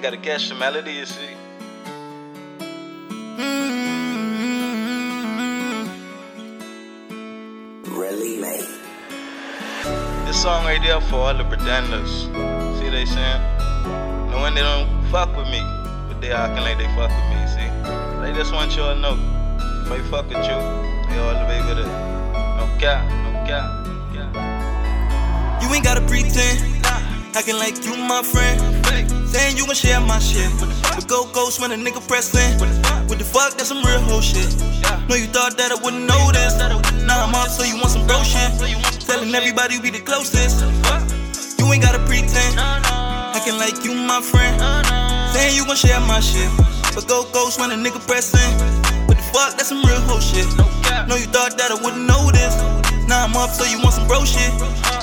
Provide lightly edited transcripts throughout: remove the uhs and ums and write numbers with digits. They gotta catch the melody, you see. Really, mate. This song right there for all the pretenders. See what they saying? And when they don't fuck with me, but they acting like they fuck with me, see? They just want y'all to know. If they fuck with you, they all the way with it. No cap, no cap, no cap. You ain't gotta pretend. Acting like you my friend, saying you gon' share my shit. But go ghost when a nigga press in. What the fuck, that's some real hoe shit. No, you thought that I wouldn't know this. Now I'm up, so you want some bro shit. Telling everybody we the closest. You ain't gotta pretend. Acting like you my friend, saying you gon' share my shit. But go ghost when a nigga press in. What the fuck, that's some real hoe shit. No, you thought that I wouldn't know this. Now I'm up, so you want some bro shit.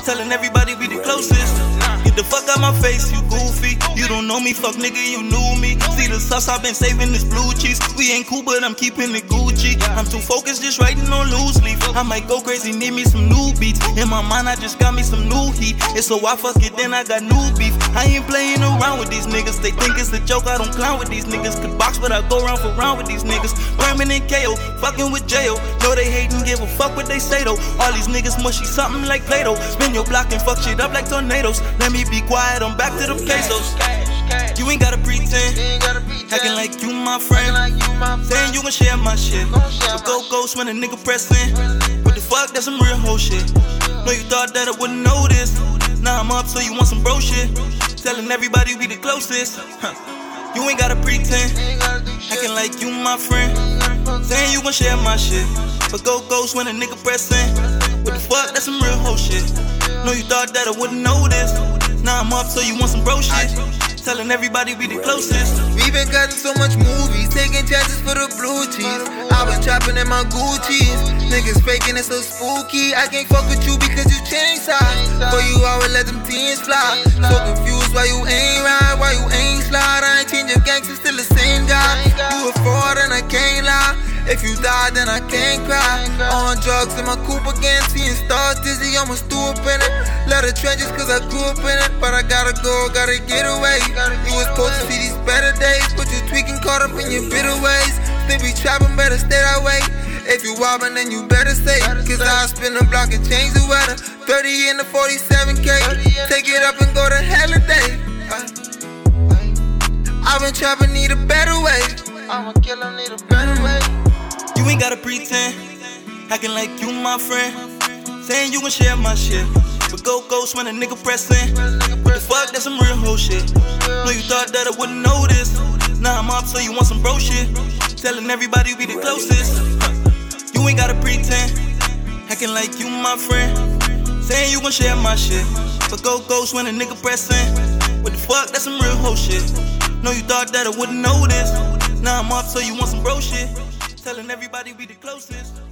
Telling everybody we the closest. Get the fuck out my face, you goofy. You don't know me, fuck nigga, you knew me. See the sauce, I've been saving this blue cheese. We ain't cool, but I'm keeping it Gucci. I'm too focused, just writing on loose leaf. I might go crazy, need me some new beats. In my mind, I just got me some new heat. It's so I fuck it, then I got new beef. I ain't playing around with these niggas. They think it's a joke, I don't clown with these niggas. Could box, but I go round for round with these niggas. Permanent KO, fucking with J.O. Know they hate and give a fuck what they say though. All these niggas mushy something like Play-Doh. Spin your block and fuck shit up like tornadoes. Let me be quiet, I'm back to the pesos. You ain't gotta pretend. Acting like you my friend, saying you gon' share my shit. But go ghost when a nigga press in. What the fuck, that's some real hoe shit. No, you thought that I wouldn't know this. Now I'm up, so you want some bro shit. Telling everybody we the closest. You ain't gotta pretend. Acting like you my friend, saying you gon' share my shit. But go ghost when a nigga press in. What the fuck, that's some real hoe shit. No, you thought that I wouldn't know this. Now I'm up, so you want some bro shit. Telling everybody we the closest. We been cutting so much movies, taking chances for the blue cheese. I been chopping in my Gucci's. Niggas faking, it's so spooky. I can't fuck with you because you change sides. For you, I would let them teens fly. So confused why you ain't ride, why you ain't slide. I ain't change your gangster, still the same guy. You a fraud and I can't lie. If you die, then I can't cry. On drugs in my coupe again, seeing stars dizzy, I'm a stoop in it. Let the trenches cause I grew up in it. But I gotta go, gotta get away. You was supposed to see these better days, but you tweaking, caught up in your bitter ways. Still be trapping, better stay that way. If you wobbling, then you better stay. Cause I'll spin the block and change the weather. 30 in the 47K, take it up and go to hell a day. I've been trapping, need a better way. I'ma kill him, need a better way. You ain't gotta pretend, acting like you my friend, saying you gon' share my shit. But go ghost when a nigga press in. What the fuck, that's some real hoe shit. No, you thought that I wouldn't know this. Now I'm up, so you want some bro shit. Telling everybody we the closest. You ain't gotta pretend, acting like you my friend, saying you gon' share my shit. But go ghost when a nigga press in. What the fuck, that's some real hoe shit. No, you thought that I wouldn't know this. Now I'm up, so you want some bro shit. Telling everybody we the closest.